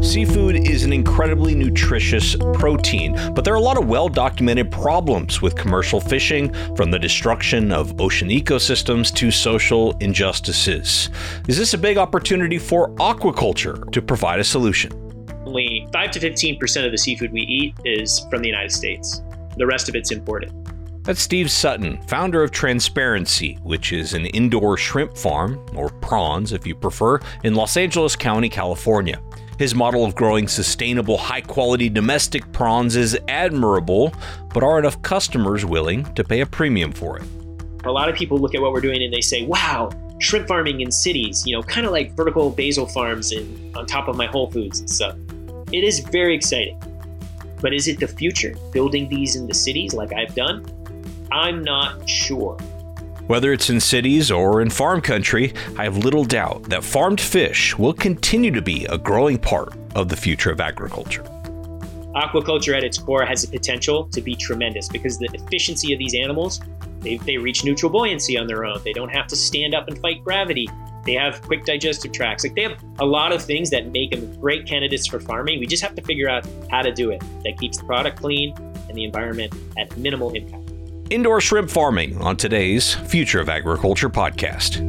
Seafood is an incredibly nutritious protein, but there are a lot of well-documented problems with commercial fishing, from the destruction of ocean ecosystems to social injustices. Is this a big opportunity for aquaculture to provide a solution? Only 5 to 15% of the seafood we eat is from the United States. The rest of it's imported. That's Steve Sutton, founder of TransparentSEA, which is an indoor shrimp farm, or prawns if you prefer, in Los Angeles County, California. His model of growing sustainable, high-quality domestic prawns is admirable, but are enough customers willing to pay a premium for it? A lot of people look at what we're doing and they say, wow, shrimp farming in cities, kind of like vertical basil farms on top of my Whole Foods and stuff. It is very exciting, but is it the future? Building these in the cities like I've done? I'm not sure. Whether it's in cities or in farm country, I have little doubt that farmed fish will continue to be a growing part of the future of agriculture. Aquaculture at its core has the potential to be tremendous because the efficiency of these animals, they reach neutral buoyancy on their own. They don't have to stand up and fight gravity. They have quick digestive tracts. They have a lot of things that make them great candidates for farming. We just have to figure out how to do it. That keeps the product clean and the environment at minimal impact. Indoor shrimp farming on today's Future of Agriculture podcast.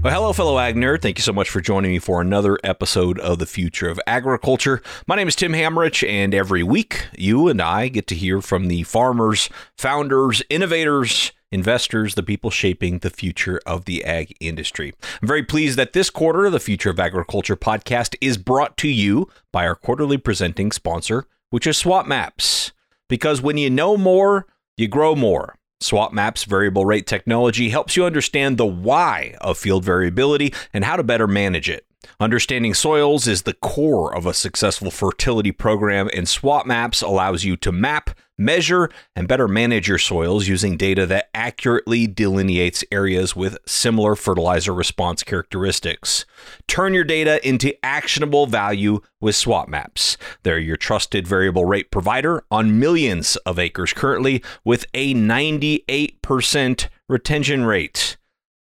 Well, hello, fellow ag nerd. Thank you so much for joining me for another episode of the Future of Agriculture. My name is Tim Hammerich, and every week you and I get to hear from the farmers, founders, innovators, investors, the people shaping the future of the ag industry. I'm very pleased that this quarter, the Future of Agriculture podcast is brought to you by our quarterly presenting sponsor, which is SWAT Maps. Because when you know more, you grow more. SWAT Maps variable rate technology helps you understand the why of field variability and how to better manage it. Understanding soils is the core of a successful fertility program, and SWAT Maps allows you to map, measure, and better manage your soils using data that accurately delineates areas with similar fertilizer response characteristics. Turn your data into actionable value with SWAT Maps. They're your trusted variable rate provider on millions of acres currently, with a 98% retention rate.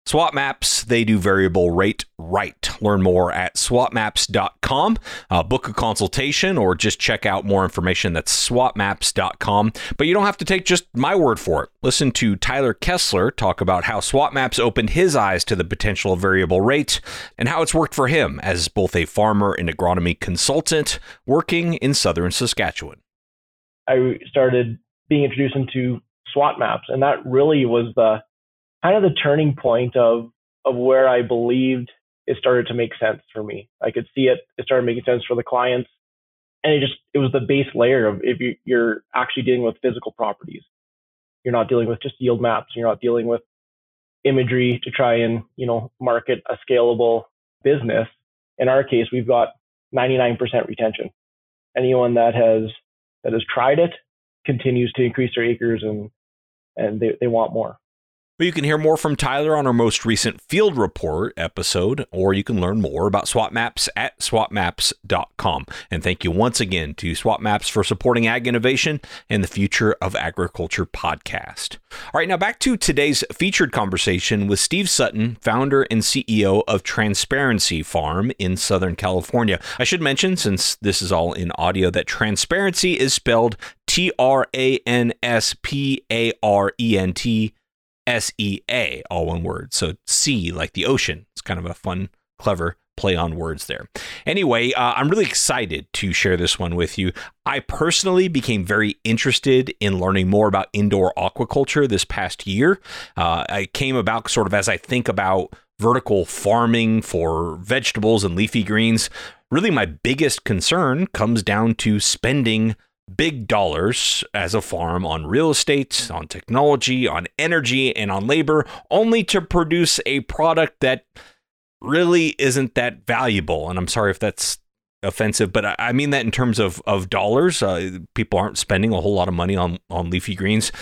SWAT Maps, they do variable rate right. Learn more at swatmaps.com. Book a consultation or just check out more information. That's swatmaps.com. But you don't have to take just my word for it. Listen to Tyler Kessler talk about how SWAT Maps opened his eyes to the potential of variable rate and how it's worked for him as both a farmer and agronomy consultant working in southern Saskatchewan. I started being introduced into SWAT Maps, and that really was the kind of the turning point of where I believed it started to make sense for me. I could see it. It started making sense for the clients. And it was the base layer of if you're actually dealing with physical properties. You're not dealing with just yield maps. You're not dealing with imagery to try and, market a scalable business. In our case, we've got 99% retention. Anyone that has tried it continues to increase their acres and they want more. But you can hear more from Tyler on our most recent Field Report episode, or you can learn more about SWAT Maps at swatmaps.com. And thank you once again to SWAT Maps for supporting ag innovation and the Future of Agriculture podcast. All right, now back to today's featured conversation with Steve Sutton, founder and CEO of TransparentSEA Farm in Southern California. I should mention, since this is all in audio, that TransparentSEA is spelled TransparentSEA, all one word. So sea, like the ocean. It's kind of a fun, clever play on words there. Anyway, I'm really excited to share this one with you. I personally became very interested in learning more about indoor aquaculture this past year. I came about sort of as I think about vertical farming for vegetables and leafy greens. Really, my biggest concern comes down to spending big dollars as a farm on real estate, on technology, on energy, and on labor, only to produce a product that really isn't that valuable. And I'm sorry if that's offensive, but I mean that in terms of dollars. People aren't spending a whole lot of money on leafy greens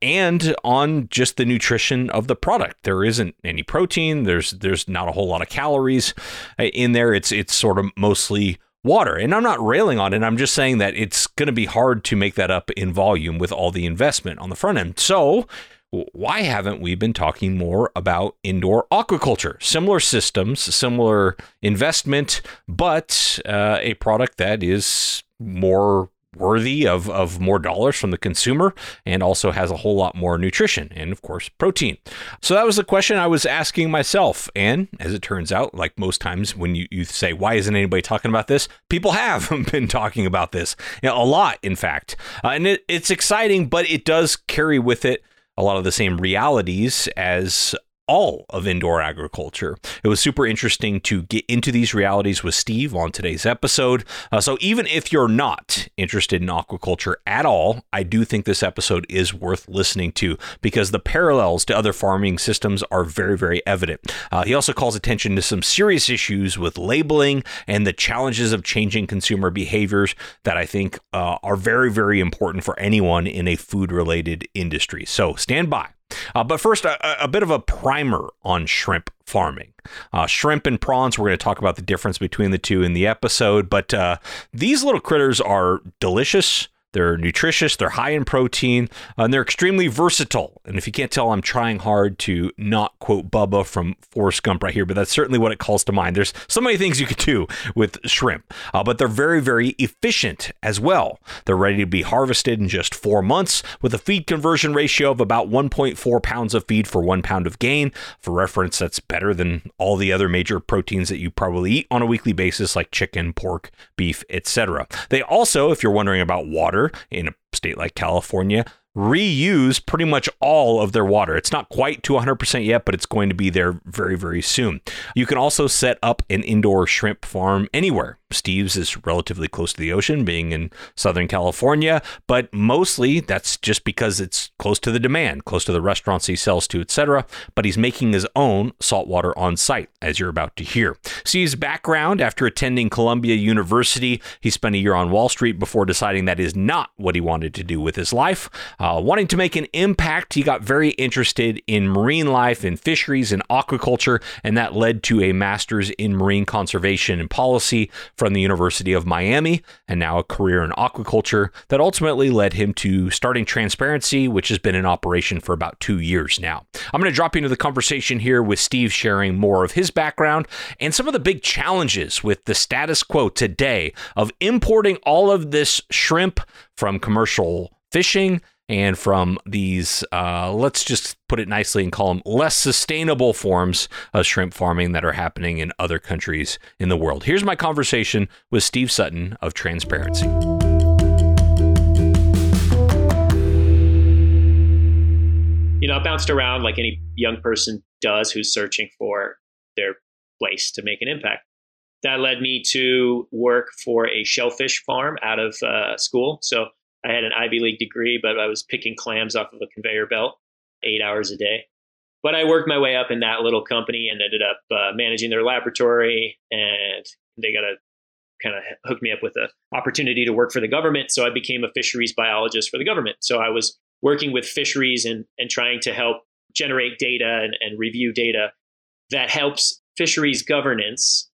and on just the nutrition of the product. There isn't any protein. There's not a whole lot of calories in there. It's sort of mostly water. And I'm not railing on it. I'm just saying that it's going to be hard to make that up in volume with all the investment on the front end. So why haven't we been talking more about indoor aquaculture? Similar systems, similar investment, but a product that is more worthy of more dollars from the consumer and also has a whole lot more nutrition and, of course, protein. So that was the question I was asking myself. And as it turns out, like most times when you say, why isn't anybody talking about this? People have been talking about this, you know, a lot, in fact. And it's exciting, but it does carry with it a lot of the same realities as all of indoor agriculture. It was super interesting to get into these realities with Steve on today's episode. So even if you're not interested in aquaculture at all, I do think this episode is worth listening to because the parallels to other farming systems are very, very evident. He also calls attention to some serious issues with labeling and the challenges of changing consumer behaviors that I think are very, very important for anyone in a food-related industry. So stand by. But first, a bit of a primer on shrimp farming. Shrimp and prawns, we're going to talk about the difference between the two in the episode. But these little critters are delicious. They're nutritious, they're high in protein, and they're extremely versatile. And if you can't tell, I'm trying hard to not quote Bubba from Forrest Gump right here, but that's certainly what it calls to mind. There's so many things you could do with shrimp, but they're very, very efficient as well. They're ready to be harvested in just 4 months with a feed conversion ratio of about 1.4 pounds of feed for 1 pound of gain. For reference, that's better than all the other major proteins that you probably eat on a weekly basis, like chicken, pork, beef, etc. They also, if you're wondering about water, in a state like California, reuse pretty much all of their water. It's not quite to 100% yet, but it's going to be there very, very soon. You can also set up an indoor shrimp farm anywhere. Steve's is relatively close to the ocean, being in Southern California, but mostly that's just because it's close to the demand, close to the restaurants he sells to, etc. But he's making his own saltwater on site, as you're about to hear. Steve's background: after attending Columbia University, he spent a year on Wall Street before deciding that is not what he wanted to do with his life. Wanting to make an impact, he got very interested in marine life, in fisheries, in aquaculture, and that led to a master's in marine conservation and policy from the University of Miami, and now a career in aquaculture that ultimately led him to starting TransparentSEA, which has been in operation for about 2 years now. I'm going to drop into the conversation here with Steve sharing more of his background and some of the big challenges with the status quo today of importing all of this shrimp from commercial fishing and from these, let's just put it nicely and call them less sustainable forms of shrimp farming that are happening in other countries in the world. Here's my conversation with Steve Sutton of TransparentSEA. You know, I bounced around like any young person does who's searching for their place to make an impact. That led me to work for a shellfish farm out of school. So I had an Ivy League degree, but I was picking clams off of a conveyor belt 8 hours a day. But I worked my way up in that little company and ended up managing their laboratory. And they got to kind of hook me up with an opportunity to work for the government. So I became a fisheries biologist for the government. So I was working with fisheries and trying to help generate data and review data that helps fisheries governance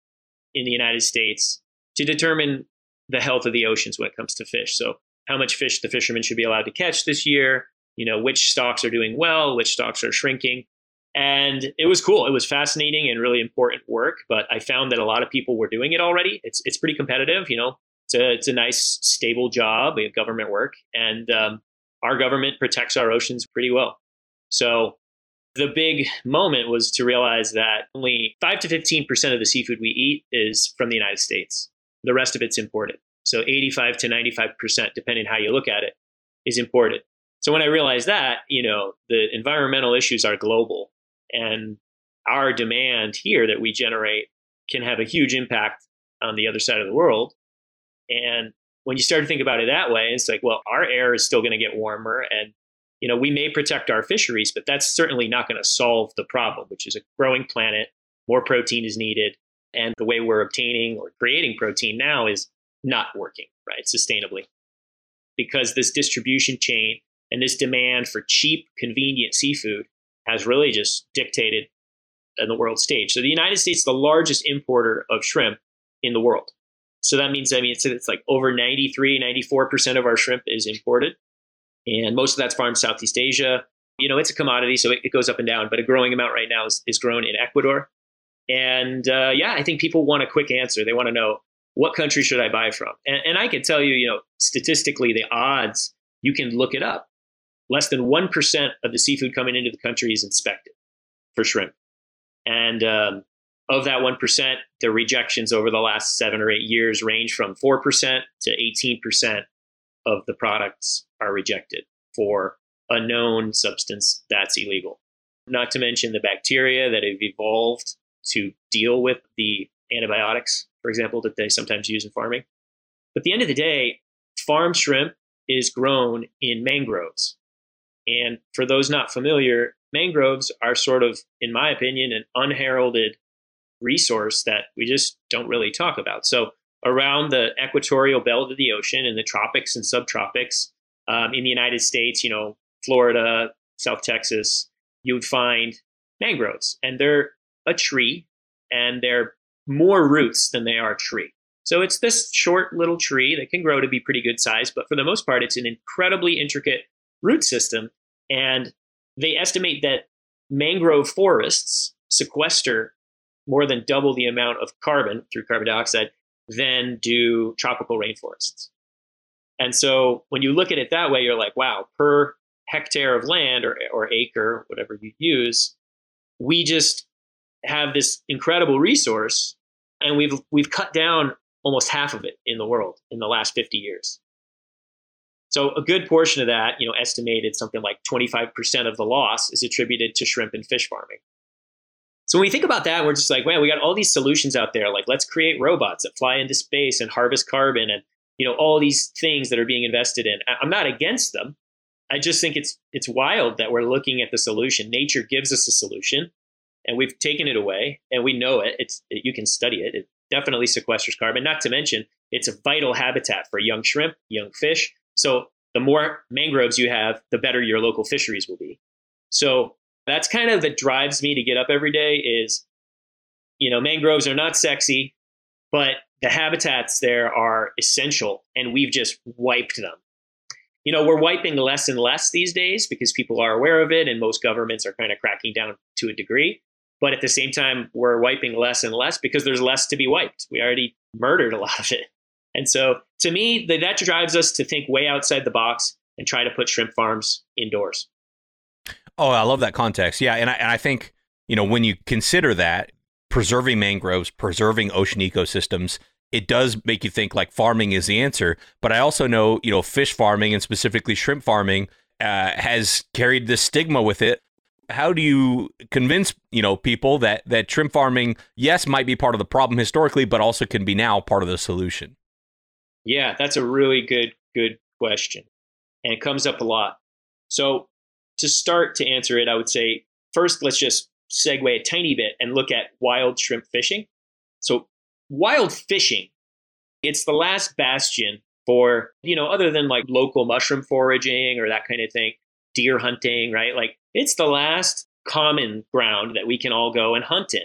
in the United States to determine the health of the oceans when it comes to fish. So how much fish the fishermen should be allowed to catch this year, you know, which stocks are doing well, which stocks are shrinking. And it was cool. It was fascinating and really important work, but I found that a lot of people were doing it already. It's pretty competitive, you know, it's a nice, stable job, government work. And our government protects our oceans pretty well. So the big moment was to realize that only 5 to 15% of the seafood we eat is from the United States. The rest of it's imported. So 85 to 95%, depending how you look at it, is imported. So when I realized that, you know, the environmental issues are global and our demand here that we generate can have a huge impact on the other side of the world. And when you start to think about it that way, it's like, well, our air is still going to get warmer and, you know, we may protect our fisheries, but that's certainly not going to solve the problem, which is a growing planet, more protein is needed. And the way we're obtaining or creating protein now is not working, right, sustainably. Because this distribution chain and this demand for cheap, convenient seafood has really just dictated on the world stage. So the United States is the largest importer of shrimp in the world. So that means, it's like over 93, 94% of our shrimp is imported. And most of that's farmed Southeast Asia, you know, it's a commodity, so it goes up and down, but a growing amount right now is grown in Ecuador. And yeah, I think people want a quick answer. They want to know, what country should I buy from? And I could tell you, you know, statistically, the odds, you can look it up. Less than 1% of the seafood coming into the country is inspected for shrimp. And of that 1%, the rejections over the last 7 or 8 years range from 4% to 18% of the products are rejected for a known substance that's illegal. Not to mention the bacteria that have evolved to deal with the antibiotics, for example, that they sometimes use in farming. But at the end of the day, farm shrimp is grown in mangroves. And for those not familiar, mangroves are sort of, in my opinion, an unheralded resource that we just don't really talk about. So around the equatorial belt of the ocean and the tropics and subtropics, in the United States, you know, Florida, South Texas, you would find mangroves. And they're a tree, and they're more roots than they are tree. So it's this short little tree that can grow to be pretty good size, but for the most part, it's an incredibly intricate root system. And they estimate that mangrove forests sequester more than double the amount of carbon through carbon dioxide than do tropical rainforests. And so when you look at it that way, you're like, wow, per hectare of land or acre, whatever you use, we just have this incredible resource, and we've cut down almost half of it in the world in the last 50 years. So a good portion of that, you know, estimated something like 25% of the loss is attributed to shrimp and fish farming. So when we think about that, we're just like, man, we got all these solutions out there. Like, let's create robots that fly into space and harvest carbon and, you know, all these things that are being invested in. I'm not against them. I just think it's wild that we're looking at the solution. Nature gives us a solution, and we've taken it away, and we know it. You can study it. It definitely sequesters carbon. Not to mention, it's a vital habitat for young shrimp, young fish. So the more mangroves you have, the better your local fisheries will be. So that's kind of what drives me to get up every day is, you know, mangroves are not sexy, but the habitats there are essential, and we've just wiped them. You know, we're wiping less and less these days because people are aware of it, and most governments are kind of cracking down to a degree. But at the same time, we're wiping less and less because there's less to be wiped. We already murdered a lot of it. And so to me, that drives us to think way outside the box and try to put shrimp farms indoors. Oh, I love that context. Yeah. And I think, you know, when you consider that, preserving mangroves, preserving ocean ecosystems, it does make you think like farming is the answer. But I also know, you know, fish farming and specifically shrimp farming has carried this stigma with it. How do you convince, you know, people that shrimp farming, yes, might be part of the problem historically, but also can be now part of the solution? Yeah, that's a really good question. And it comes up a lot. So to start to answer it, I would say, first, let's just segue a tiny bit and look at wild shrimp fishing. So wild fishing, it's the last bastion for, you know, other than like local mushroom foraging or that kind of thing, deer hunting, right? Like it's the last common ground that we can all go and hunt in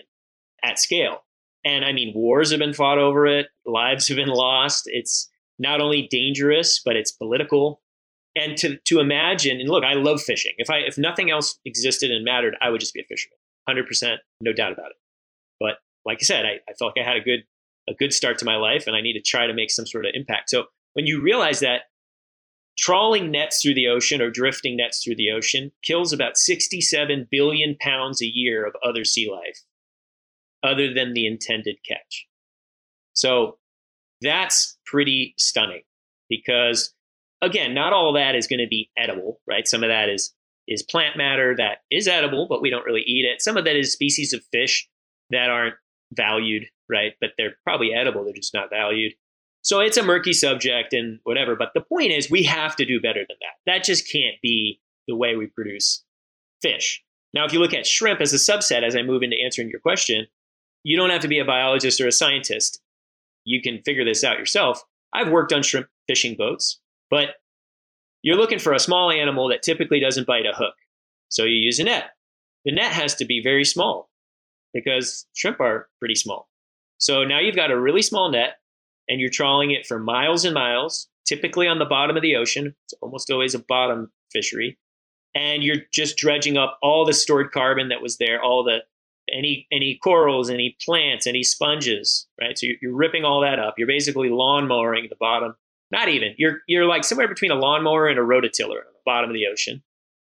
at scale. And I mean, wars have been fought over it. Lives have been lost. It's not only dangerous, but it's political. And to imagine, and look, I love fishing. If nothing else existed and mattered, I would just be a fisherman, 100%, no doubt about it. But like I said, I felt like I had a good start to my life, and I need to try to make some sort of impact. So when you realize that trawling nets through the ocean or drifting nets through the ocean kills about 67 billion pounds a year of other sea life, other than the intended catch. So that's pretty stunning because, again, not all that is going to be edible, right? Some of that is plant matter that is edible, but we don't really eat it. Some of that is species of fish that aren't valued, right? But they're probably edible. They're just not valued. So it's a murky subject and whatever. But the point is we have to do better than that. That just can't be the way we produce fish. Now, if you look at shrimp as a subset, as I move into answering your question, you don't have to be a biologist or a scientist. You can figure this out yourself. I've worked on shrimp fishing boats, but you're looking for a small animal that typically doesn't bite a hook. So you use a net. The net has to be very small because shrimp are pretty small. So now you've got a really small net and you're trawling it for miles and miles, typically on the bottom of the ocean. It's almost always a bottom fishery. and you're just dredging up all the stored carbon that was there, all the any corals, any plants, any sponges, right? So you're ripping all that up. You're basically lawnmowering the bottom. Not even. You're like somewhere between a lawnmower and a rototiller on the bottom of the ocean.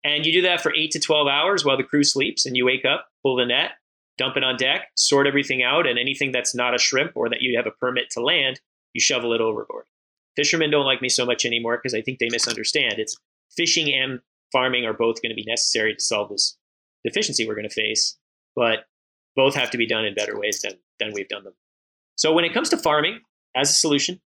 And you do that for 8 to 12 hours while the crew sleeps, and you wake up, pull the net, dump it on deck, sort everything out, and anything that's not a shrimp or that you have a permit to land, you shovel it overboard. Fishermen don't like me so much anymore because I think they misunderstand. It's fishing and farming are both going to be necessary to solve this deficiency we're going to face, but both have to be done in better ways than we've done them. So when it comes to farming as a solution,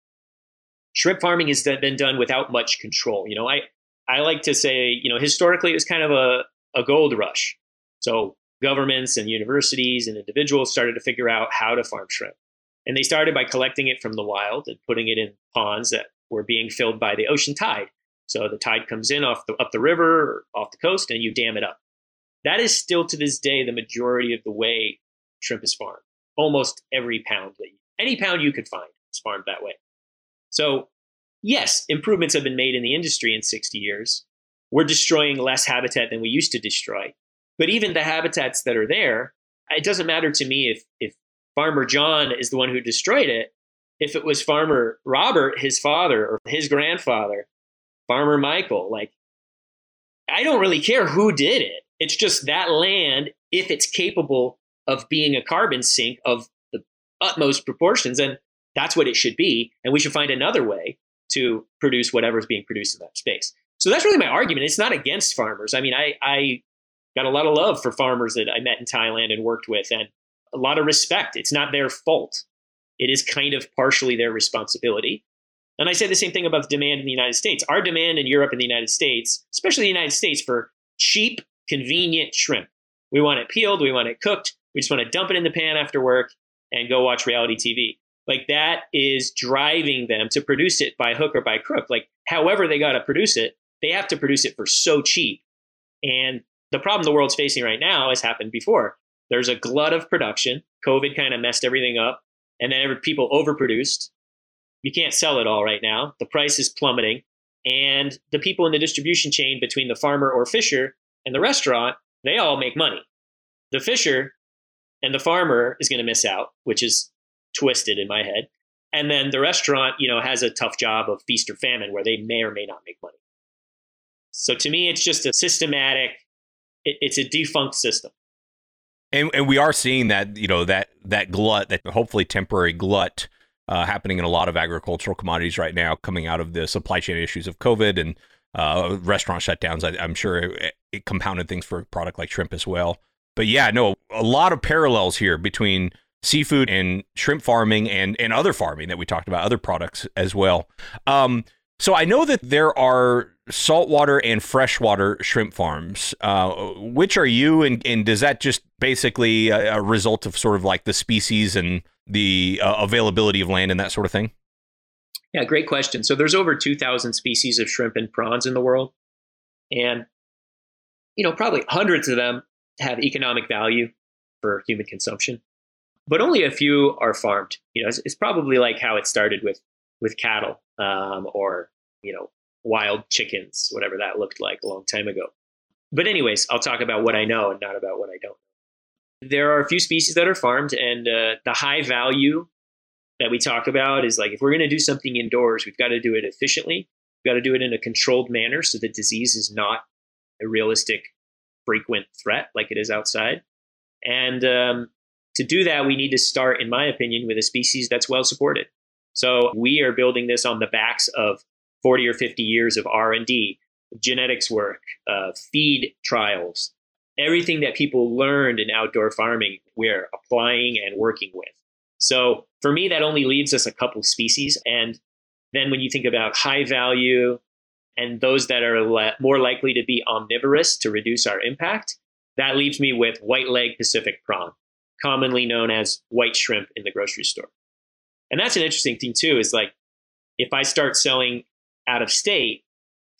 shrimp farming has been done without much control. You know, I like to say, you know, historically it was kind of a gold rush. So governments and universities and individuals started to figure out how to farm shrimp. And they started by collecting it from the wild and putting it in ponds that were being filled by the ocean tide. So the tide comes in up the river or off the coast, and you dam it up. That is still to this day the majority of the way shrimp is farmed. Almost every pound, any pound you could find is farmed that way. So yes, improvements have been made in the industry in 60 years. We're destroying less habitat than we used to destroy. But even the habitats that are there, it doesn't matter to me if Farmer John is the one who destroyed it. If it was Farmer Robert, his father, or his grandfather, Farmer Michael, like, I don't really care who did it. It's just that land, if it's capable of being a carbon sink of the utmost proportions, and that's what it should be. And we should find another way to produce whatever is being produced in that space. So that's really my argument. It's not against farmers. I mean, I got a lot of love for farmers that I met in Thailand and worked with, and a lot of respect. It's not their fault. It is kind of partially their responsibility. And I say the same thing about the demand in the United States. Our demand in Europe and the United States, especially the United States, for cheap, convenient shrimp. We want it peeled. We want it cooked. We just want to dump it in the pan after work and go watch reality TV. Like, that is driving them to produce it by hook or by crook. Like, however they got to produce it, they have to produce it for so cheap. And the problem the world's facing right now has happened before. There's a glut of production. COVID kind of messed everything up. And then people overproduced. You can't sell it all right now. The price is plummeting. And the people in the distribution chain between the farmer or fisher and the restaurant, they all make money. The fisher and the farmer is going to miss out, which is twisted in my head. And then the restaurant, you know, has a tough job of feast or famine where they may or may not make money. So to me, it's just a systematic, it's a defunct system. And we are seeing that, you know, that glut, that hopefully temporary glut happening in a lot of agricultural commodities right now, coming out of the supply chain issues of COVID and restaurant shutdowns. I'm sure it compounded things for a product like shrimp as well. But yeah, no, a lot of parallels here between seafood and shrimp farming and other farming that we talked about, other products as well. So I know that there are saltwater and freshwater shrimp farms. Which are you? And does that just basically a result of sort of like the species and the availability of land and that sort of thing? Yeah, great question. So there's over 2,000 species of shrimp and prawns in the world. And, you know, probably hundreds of them have economic value for human consumption. But only a few are farmed. You know, it's probably like how it started with cattle or, you know, wild chickens, whatever that looked like a long time ago. But anyways, I'll talk about what I know and not about what I don't. There are a few species that are farmed, and the high value that we talk about is like, if we're going to do something indoors, we've got to do it efficiently. We've got to do it in a controlled manner so that disease is not a realistic, frequent threat like it is outside. And to do that, we need to start, in my opinion, with a species that's well supported. So we are building this on the backs of 40 or 50 years of R&D, genetics work, feed trials, everything that people learned in outdoor farming, we're applying and working with. So for me, that only leaves us a couple species. And then when you think about high value and those that are more likely to be omnivorous to reduce our impact, that leaves me with white leg Pacific prawn, commonly known as white shrimp in the grocery store. And that's an interesting thing too, is like, if I start selling out of state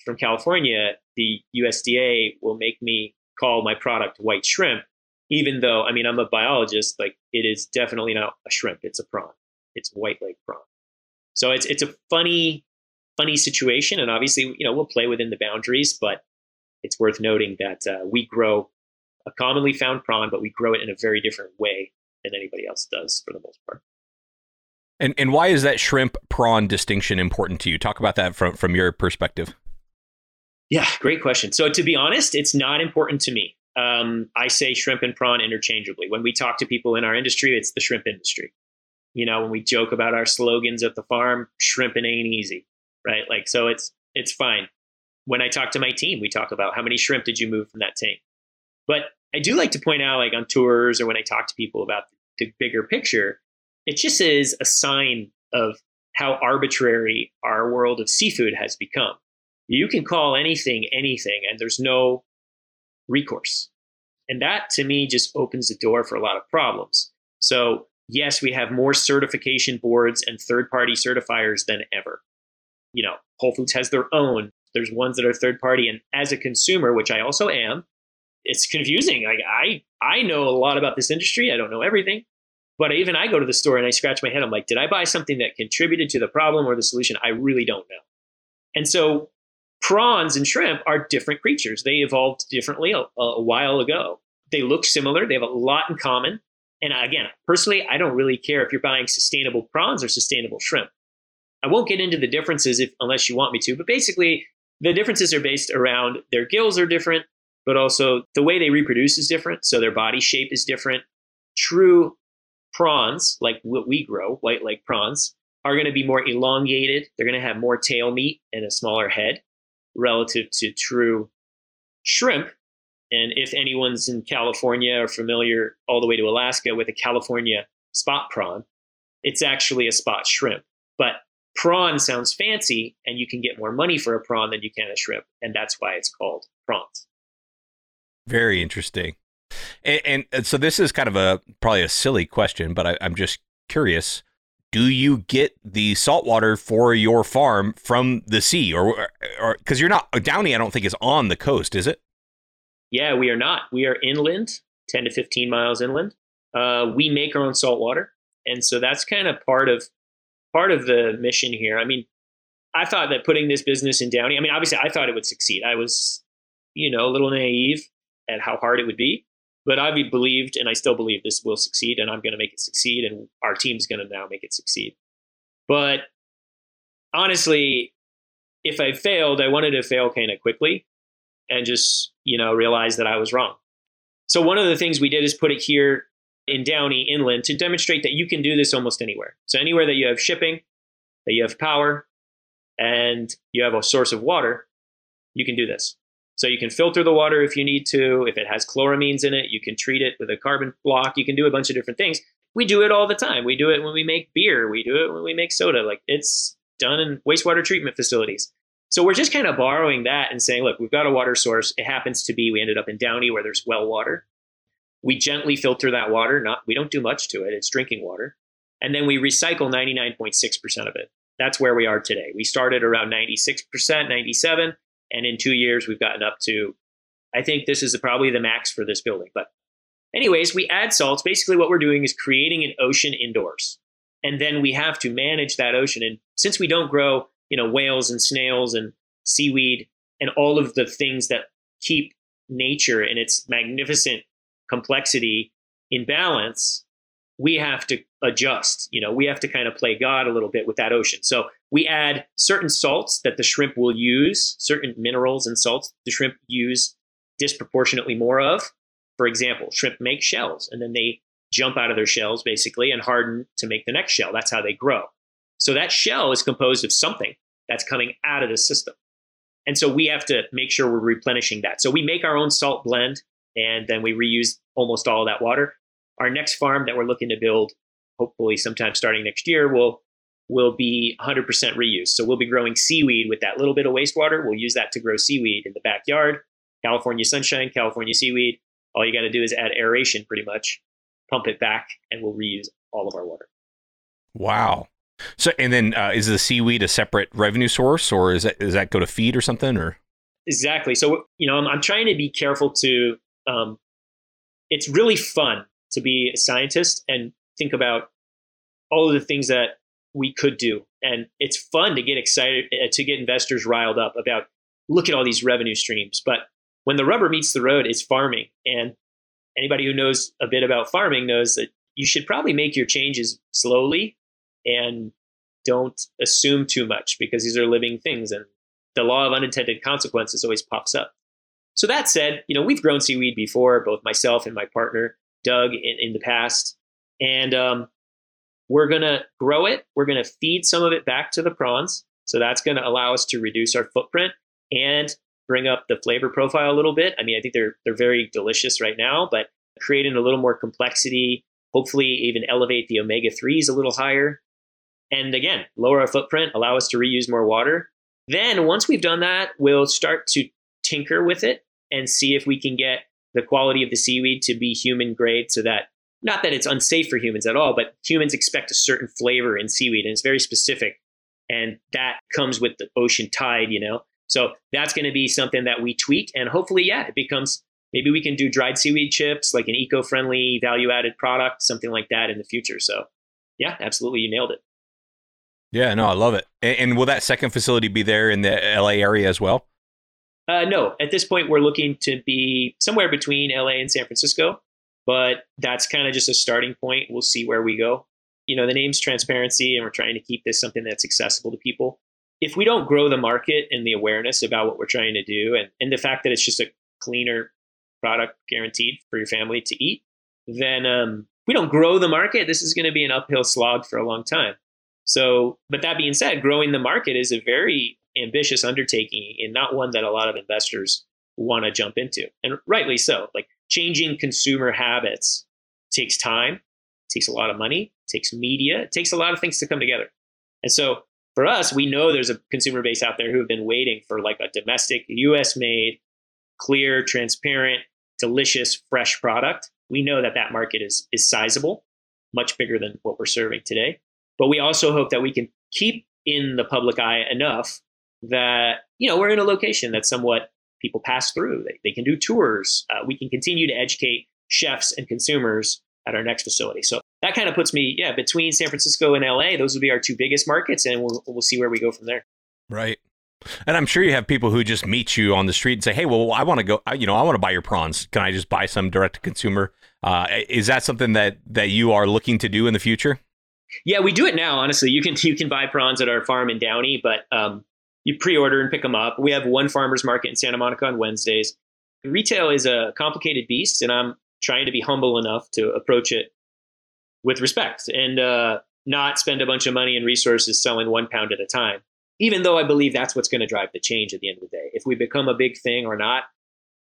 from California, the USDA will make me call my product white shrimp, even though, I mean, I'm a biologist, like it is definitely not a shrimp. It's a prawn. It's white leg prawn. So it's a funny situation. And obviously, you know, we'll play within the boundaries, but it's worth noting that we grow a commonly found prawn, but we grow it in a very different way than anybody else does for the most part. And why is that shrimp prawn distinction important to you? Talk about that from your perspective. Yeah, great question. So to be honest, it's not important to me. I say shrimp and prawn interchangeably. When we talk to people in our industry, it's the shrimp industry. You know, when we joke about our slogans at the farm, shrimping ain't easy, right? Like, so it's fine. When I talk to my team, we talk about how many shrimp did you move from that tank? But I do like to point out, like on tours or when I talk to people about the bigger picture, it just is a sign of how arbitrary our world of seafood has become. You can call anything, anything, and there's no recourse. And that to me just opens the door for a lot of problems. So yes, we have more certification boards and third-party certifiers than ever. You know, Whole Foods has their own. There's ones that are third-party. And as a consumer, which I also am, it's confusing. Like I know a lot about this industry. I don't know everything. But even I go to the store and I scratch my head. I'm like, did I buy something that contributed to the problem or the solution? I really don't know. And so prawns and shrimp are different creatures. They evolved differently a while ago. They look similar. They have a lot in common. And again, personally, I don't really care if you're buying sustainable prawns or sustainable shrimp. I won't get into the differences unless you want me to. But basically, the differences are based around their gills are different, but also the way they reproduce is different. So their body shape is different. True prawns, like what we grow, white leg prawns, are going to be more elongated. They're going to have more tail meat and a smaller head relative to true shrimp. And if anyone's in California or familiar all the way to Alaska with a California spot prawn, it's actually a spot shrimp. But prawn sounds fancy, and you can get more money for a prawn than you can a shrimp. And that's why it's called prawns. Very interesting. And so this is kind of probably a silly question, but I'm just curious. Do you get the saltwater for your farm from the sea, or because you're not Downey? I don't think is on the coast, is it? Yeah, we are not. We are inland, 10 to 15 miles inland. We make our own saltwater, and so that's kind of part of the mission here. I mean, I thought that putting this business in Downey, I mean, obviously, I thought it would succeed. I was, a little naive at how hard it would be. But I believed, and I still believe this will succeed, and I'm going to make it succeed, and our team's going to now make it succeed. But honestly, if I failed, I wanted to fail kind of quickly and just, realize that I was wrong. So one of the things we did is put it here in Downey inland to demonstrate that you can do this almost anywhere. So anywhere that you have shipping, that you have power, and you have a source of water, you can do this. So you can filter the water if you need to. If it has chloramines in it, you can treat it with a carbon block. You can do a bunch of different things. We do it all the time. We do it when we make beer. We do it when we make soda. Like, it's done in wastewater treatment facilities. So we're just kind of borrowing that and saying, look, we've got a water source. It happens to be, we ended up in Downey where there's well water. We gently filter that water. We don't do much to it. It's drinking water. And then we recycle 99.6% of it. That's where we are today. We started around 96%, 97%. And in 2 years, we've gotten up to, I think this is probably the max for this building. But anyways, we add salts. Basically, what we're doing is creating an ocean indoors. And then we have to manage that ocean. And since we don't grow, whales and snails and seaweed and all of the things that keep nature in its magnificent complexity in balance, we have to adjust. We have to kind of play God a little bit with that ocean. So we add certain salts that the shrimp will use, certain minerals and salts the shrimp use disproportionately more of. For example, shrimp make shells, and then they jump out of their shells, basically, and harden to make the next shell. That's how they grow. So that shell is composed of something that's coming out of the system. And so we have to make sure we're replenishing that. So we make our own salt blend, and then we reuse almost all of that water. Our next farm that we're looking to build, hopefully sometime starting next year, will be 100% reuse. So we'll be growing seaweed with that little bit of wastewater. We'll use that to grow seaweed in the backyard. California sunshine, California seaweed. All you got to do is add aeration, pretty much. Pump it back, and we'll reuse all of our water. Wow. So, and then is the seaweed a separate revenue source, or does that go to feed or something? Or exactly. So I'm trying to be careful to. It's really fun to be a scientist and think about all of the things that we could do. And it's fun to get excited, to get investors riled up about, look at all these revenue streams. But when the rubber meets the road, it's farming. And anybody who knows a bit about farming knows that you should probably make your changes slowly and don't assume too much, because these are living things and the law of unintended consequences always pops up. So that said, you know, we've grown seaweed before, both myself and my partner, Doug, in the past. And we're going to grow it. We're going to feed some of it back to the prawns. So that's going to allow us to reduce our footprint and bring up the flavor profile a little bit. I mean, I think they're very delicious right now, but creating a little more complexity, hopefully even elevate the omega-3s a little higher. And again, lower our footprint, allow us to reuse more water. Then once we've done that, we'll start to tinker with it and see if we can get the quality of the seaweed to be human grade, so that, not that it's unsafe for humans at all, but humans expect a certain flavor in seaweed and it's very specific. And that comes with the ocean tide, you know? So that's going to be something that we tweak, and hopefully, yeah, it becomes, maybe we can do dried seaweed chips, like an eco-friendly value-added product, something like that in the future. So yeah, absolutely. You nailed it. Yeah, no, I love it. And will that second facility be there in the LA area as well? No, at this point, we're looking to be somewhere between LA and San Francisco, but that's kind of just a starting point. We'll see where we go. You know, the name's transparency, and we're trying to keep this something that's accessible to people. If we don't grow the market and the awareness about what we're trying to do, and the fact that it's just a cleaner product guaranteed for your family to eat, then we don't grow the market, this is going to be an uphill slog for a long time. So, but that being said, growing the market is a very ambitious undertaking, and not one that a lot of investors want to jump into. And rightly so. Like, changing consumer habits takes time, takes a lot of money, takes media, it takes a lot of things to come together. And so for us, we know there's a consumer base out there who have been waiting for like a domestic, US-made, clear, transparent, delicious, fresh product. We know that that market is sizable, much bigger than what we're serving today. But we also hope that we can keep in the public eye enough that, you know, we're in a location that somewhat people pass through. They can do tours. We can continue to educate chefs and consumers at our next facility. So that kind of puts me, yeah, between San Francisco and LA. Those would be our two biggest markets, and we'll see where we go from there. Right. And I'm sure you have people who just meet you on the street and say, hey, well, I want to go, I want to buy your prawns. Can I just buy some direct to consumer? Is that something that you are looking to do in the future? Yeah, we do it now. Honestly, you can buy prawns at our farm in Downey, but you pre-order and pick them up. We have one farmer's market in Santa Monica on Wednesdays. Retail is a complicated beast, and I'm trying to be humble enough to approach it with respect and not spend a bunch of money and resources selling 1 pound at a time, even though I believe that's what's going to drive the change at the end of the day. If we become a big thing or not,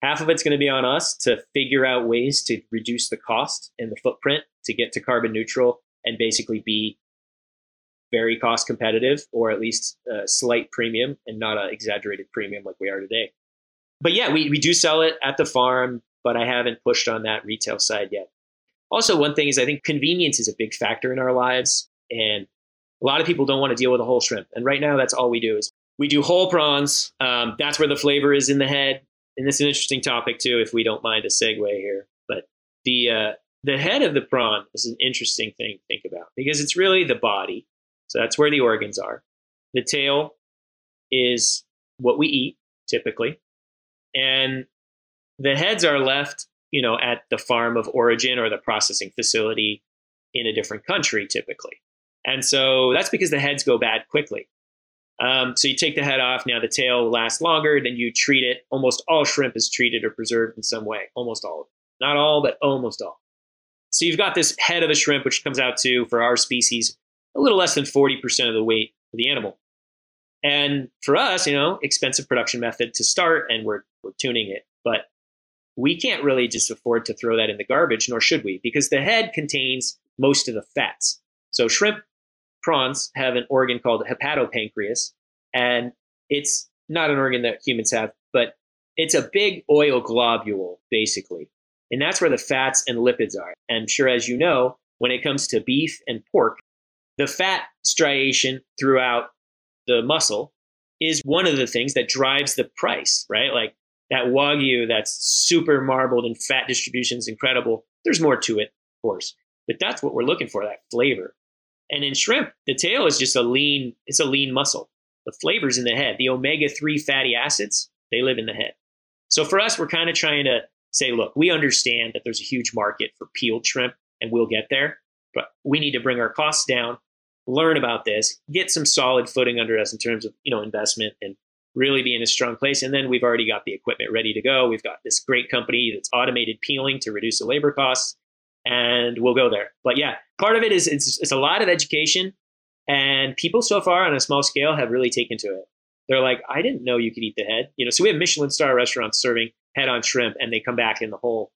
half of it's going to be on us to figure out ways to reduce the cost and the footprint to get to carbon neutral and basically be very cost competitive, or at least a slight premium and not an exaggerated premium like we are today. But yeah, we do sell it at the farm, but I haven't pushed on that retail side yet. Also, one thing is, I think convenience is a big factor in our lives. And a lot of people don't want to deal with a whole shrimp. And right now, that's all we do is we do whole prawns. That's where the flavor is in the head. And it's an interesting topic too, if we don't mind a segue here. But the head of the prawn is an interesting thing to think about, because it's really the body. So that's where the organs are. The tail is what we eat typically. And the heads are left, you know, at the farm of origin or the processing facility in a different country typically. And so that's because the heads go bad quickly. So you take the head off. Now the tail will last longer. Then you treat it. Almost all shrimp is treated or preserved in some way. Almost all of it. Not all, but almost all. So you've got this head of a shrimp, which comes out to, for our species, a little less than 40% of the weight of the animal. And for us, you know, expensive production method to start, and we're tuning it. But we can't really just afford to throw that in the garbage, nor should we, because the head contains most of the fats. So shrimp prawns have an organ called hepatopancreas, and it's not an organ that humans have, but it's a big oil globule, basically. And that's where the fats and lipids are. And sure, as you know, when it comes to beef and pork, the fat striation throughout the muscle is one of the things that drives the price, right? Like that Wagyu that's super marbled and fat distribution is incredible. There's more to it, of course, but that's what we're looking for, that flavor. And in shrimp, the tail is just it's a lean muscle. The flavor's in the head. The omega-3 fatty acids, they live in the head. So for us, we're kind of trying to say, look, we understand that there's a huge market for peeled shrimp and we'll get there, but we need to bring our costs down, learn about this, get some solid footing under us in terms of, investment, and really be in a strong place. And then we've already got the equipment ready to go. We've got this great company that's automated peeling to reduce the labor costs, and we'll go there. But yeah, part of it is it's a lot of education, and people so far on a small scale have really taken to it. They're like, I didn't know you could eat the head. So we have Michelin star restaurants serving head on shrimp, and they come back and the whole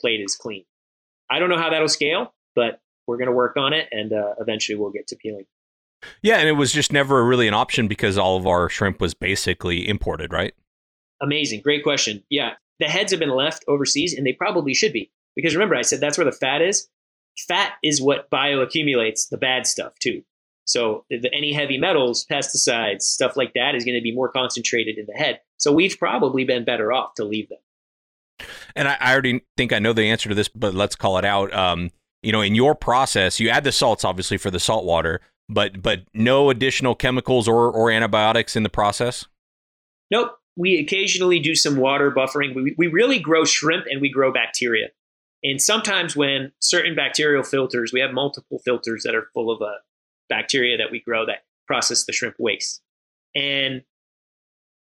plate is clean. I don't know how that'll scale, but we're going to work on it, and eventually we'll get to peeling. Yeah, and it was just never really an option because all of our shrimp was basically imported, right? Amazing. Great question. Yeah. The heads have been left overseas, and they probably should be. Because remember, I said that's where the fat is. Fat is what bioaccumulates the bad stuff too. So any heavy metals, pesticides, stuff like that is going to be more concentrated in the head. So we've probably been better off to leave them. And I already think I know the answer to this, but let's call it out. In your process, you add the salts, obviously, for the salt water, but no additional chemicals or antibiotics in the process? Nope. We occasionally do some water buffering. We really grow shrimp and we grow bacteria. And sometimes when certain bacterial filters, we have multiple filters that are full of bacteria that we grow that process the shrimp waste. And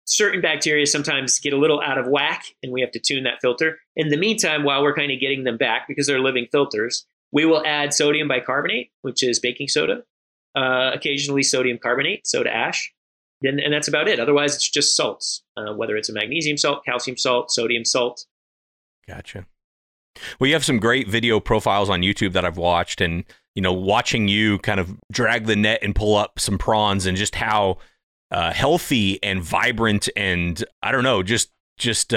certain bacteria sometimes get a little out of whack, and we have to tune that filter. In the meantime, while we're kind of getting them back, because they're living filters, we will add sodium bicarbonate, which is baking soda, occasionally sodium carbonate, soda ash, and that's about it. Otherwise, it's just salts, whether it's a magnesium salt, calcium salt, sodium salt. Gotcha. Well, you have some great video profiles on YouTube that I've watched, and watching you kind of drag the net and pull up some prawns, and just how healthy and vibrant and just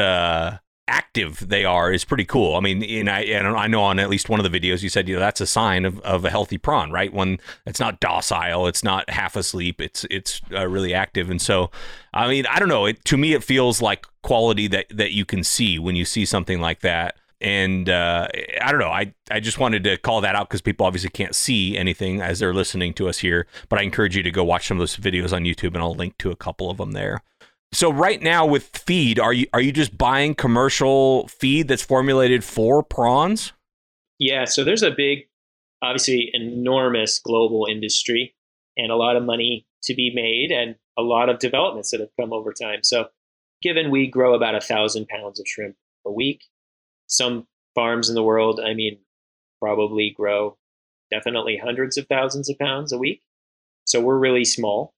active they are is pretty cool. I mean, and I know on at least one of the videos you said that's a sign of a healthy prawn, right? One that's not docile, it's not half asleep, it's really active. And so, I mean, I don't know. To me, it feels like quality that you can see when you see something like that. And I don't know. I just wanted to call that out because people obviously can't see anything as they're listening to us here. But I encourage you to go watch some of those videos on YouTube, and I'll link to a couple of them there. So right now with feed, are you just buying commercial feed that's formulated for prawns? Yeah. So there's a big, obviously enormous global industry and a lot of money to be made and a lot of developments that have come over time. So given we grow about 1,000 pounds of shrimp a week. Some farms in the world, probably grow definitely hundreds of thousands of pounds a week. So we're really small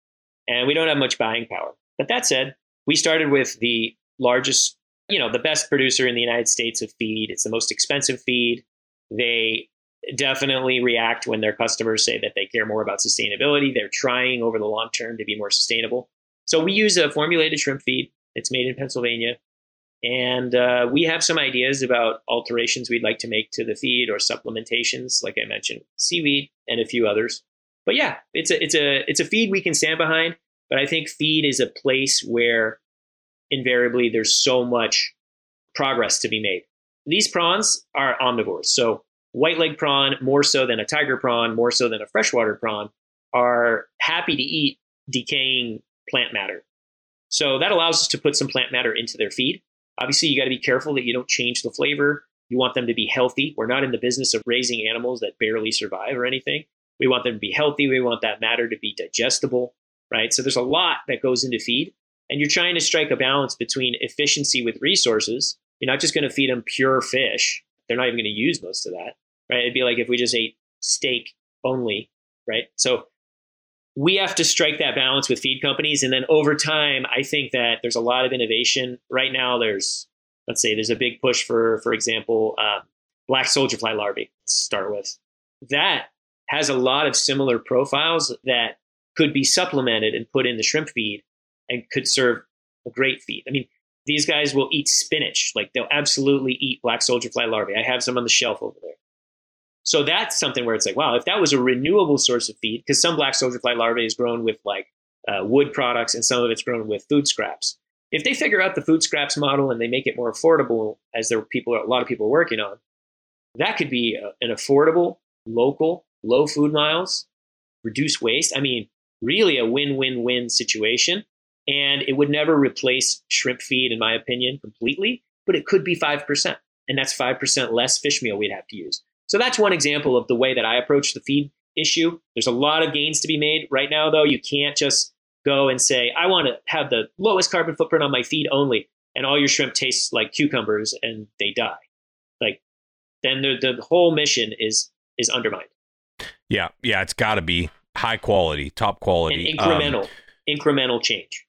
and we don't have much buying power. But that said, we started with the largest, the best producer in the United States of feed. It's the most expensive feed. They definitely react when their customers say that they care more about sustainability. They're trying over the long term to be more sustainable. So we use a formulated shrimp feed. It's made in Pennsylvania. And we have some ideas about alterations we'd like to make to the feed or supplementations, like I mentioned, seaweed and a few others. But yeah, it's a feed we can stand behind. But I think feed is a place where invariably there's so much progress to be made. These prawns are omnivores. So white leg prawn, more so than a tiger prawn, more so than a freshwater prawn, are happy to eat decaying plant matter. So that allows us to put some plant matter into their feed. Obviously, you got to be careful that you don't change the flavor. You want them to be healthy. We're not in the business of raising animals that barely survive or anything. We want them to be healthy. We want that matter to be digestible, right? So there's a lot that goes into feed. And you're trying to strike a balance between efficiency with resources. You're not just going to feed them pure fish. They're not even going to use most of that, right? It'd be like if we just ate steak only, right? So we have to strike that balance with feed companies. And then over time, I think that there's a lot of innovation. Right now, there's a big push for example, black soldier fly larvae to start with. That has a lot of similar profiles that could be supplemented and put in the shrimp feed and could serve a great feed. These guys will eat spinach. Like, they'll absolutely eat black soldier fly larvae. I have some on the shelf over there. So that's something where it's like, wow, if that was a renewable source of feed, because some black soldier fly larvae is grown with wood products and some of it's grown with food scraps. If they figure out the food scraps model and they make it more affordable, as a lot of people are working on, that could be an affordable, local, low food miles, reduce waste. Really a win-win-win situation. And it would never replace shrimp feed, in my opinion, completely, but it could be 5%. And that's 5% less fish meal we'd have to use. So that's one example of the way that I approach the feed issue. There's a lot of gains to be made. Right now, though, you can't just go and say, I want to have the lowest carbon footprint on my feed only, and all your shrimp tastes like cucumbers and they die. Like, then the whole mission is undermined. Yeah. Yeah. It's got to be high quality, top quality, and incremental change.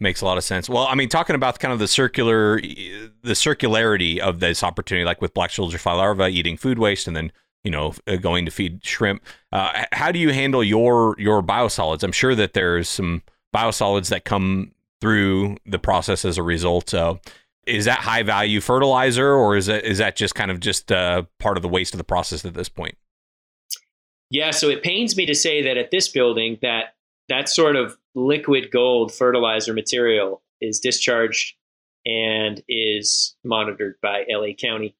Makes a lot of sense. Well, I mean, talking about kind of the circularity of this opportunity, like with black soldier fly larvae eating food waste and then, you know, going to feed shrimp. How do you handle your biosolids? I'm sure that there's some biosolids that come through the process as a result. So is that high value fertilizer, or is that just kind of just part of the waste of the process at this point? Yeah. So it pains me to say that at this building that sort of liquid gold fertilizer material is discharged and is monitored by LA County.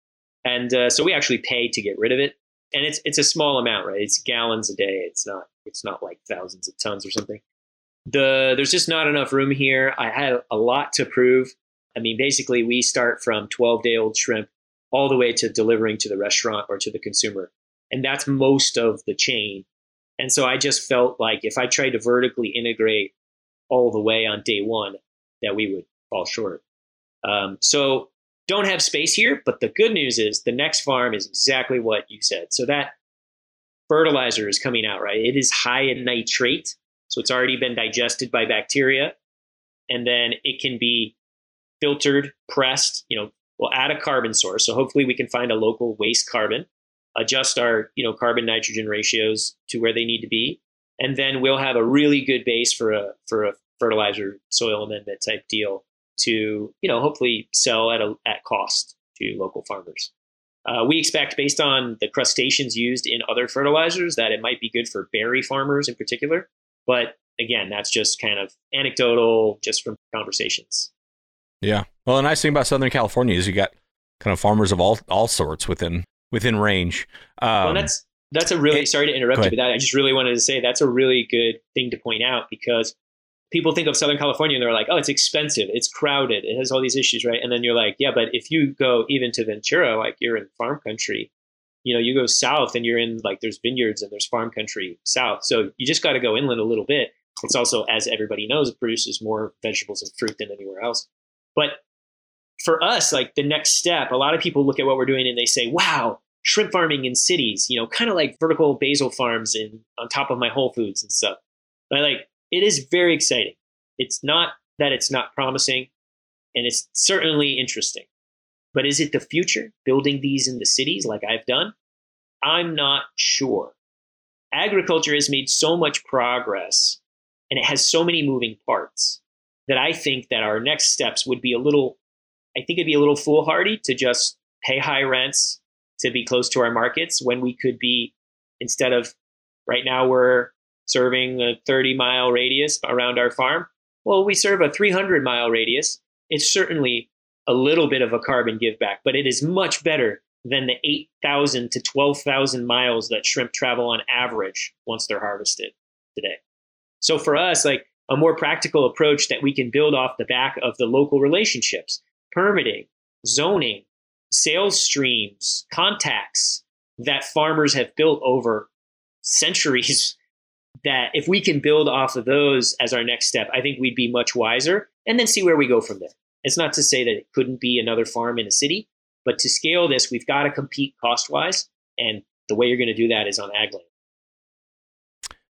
And so we actually pay to get rid of it. And it's a small amount, right? It's gallons a day. It's not like thousands of tons or something. There's just not enough room here. I had a lot to prove. I mean, basically, we start from 12-day-old shrimp all the way to delivering to the restaurant or to the consumer. And that's most of the chain. And so I just felt like if I tried to vertically integrate all the way on day one, that we would fall short. So don't have space here. But the good news is the next farm is exactly what you said. So that fertilizer is coming out, right? It is high in nitrate. So it's already been digested by bacteria, and then it can be filtered, pressed, you know, we'll add a carbon source. So hopefully we can find a local waste carbon, adjust our, you know, carbon nitrogen ratios to where they need to be. And then we'll have a really good base for a fertilizer soil amendment type deal to, you know, hopefully sell at cost to local farmers. We expect, based on the crustaceans used in other fertilizers, that it might be good for berry farmers in particular. But again, that's just kind of anecdotal, just from conversations. Yeah. Well, the nice thing about Southern California is you got kind of farmers of all sorts within range. Well, that's a really, sorry to interrupt you, but I just really wanted to say that's a really good thing to point out, because people think of Southern California and they're like, oh, it's expensive, it's crowded, it has all these issues, right? And then you're like, yeah, but if you go even to Ventura, like you're in farm country. You know, you go south and you're in, like, there's vineyards and there's farm country south. So you just got to go inland a little bit. It's also, as everybody knows, it produces more vegetables and fruit than anywhere else. But for us, like, the next step, a lot of people look at what we're doing and they say, wow, shrimp farming in cities, you know, kind of like vertical basil farms in on top of my Whole Foods and stuff. But like, it is very exciting. It's not that it's not promising, and it's certainly interesting. But is it the future, building these in the cities like I've done? I'm not sure. Agriculture has made so much progress, and it has so many moving parts, that I think that our next steps would be it'd be a little foolhardy to just pay high rents to be close to our markets, when we could be, instead of right now we're serving a 30-mile radius around our farm, well, we serve a 300-mile radius. It's certainly a little bit of a carbon give back, but it is much better than the 8,000 to 12,000 miles that shrimp travel on average once they're harvested today. So for us, like, a more practical approach that we can build off the back of the local relationships, permitting, zoning, sales streams, contacts that farmers have built over centuries, that if we can build off of those as our next step, I think we'd be much wiser, and then see where we go from there. It's not to say that it couldn't be another farm in a city, but to scale this, we've got to compete cost-wise, and the way you're going to do that is on ag land.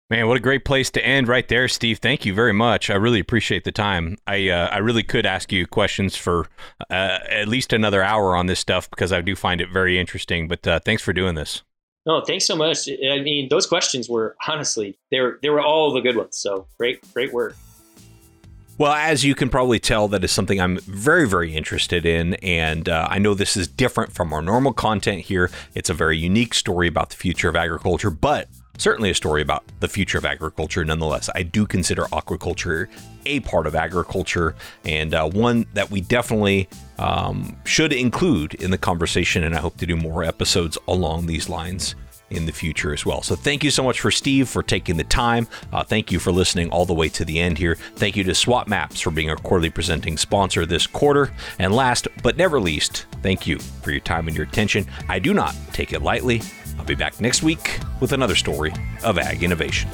Man, what a great place to end right there, Steve. Thank you very much. I really appreciate the time. I really could ask you questions for at least another hour on this stuff, because I do find it very interesting, but thanks for doing this. No, thanks so much. I mean, those questions were, honestly, they were all the good ones, so great work. Well, as you can probably tell, that is something I'm very, very interested in. And I know this is different from our normal content here. It's a very unique story about the future of agriculture, but certainly a story about the future of agriculture nonetheless. I do consider aquaculture a part of agriculture, and one that we definitely should include in the conversation. And I hope to do more episodes along these lines. in the future as well. So thank you so much for Steve for taking the time. Thank you for listening all the way to the end here. Thank you to SWAT Maps for being our quarterly presenting sponsor this quarter. And last but never least, thank you for your time and your attention. I do not take it lightly. I'll be back next week with another story of ag innovation.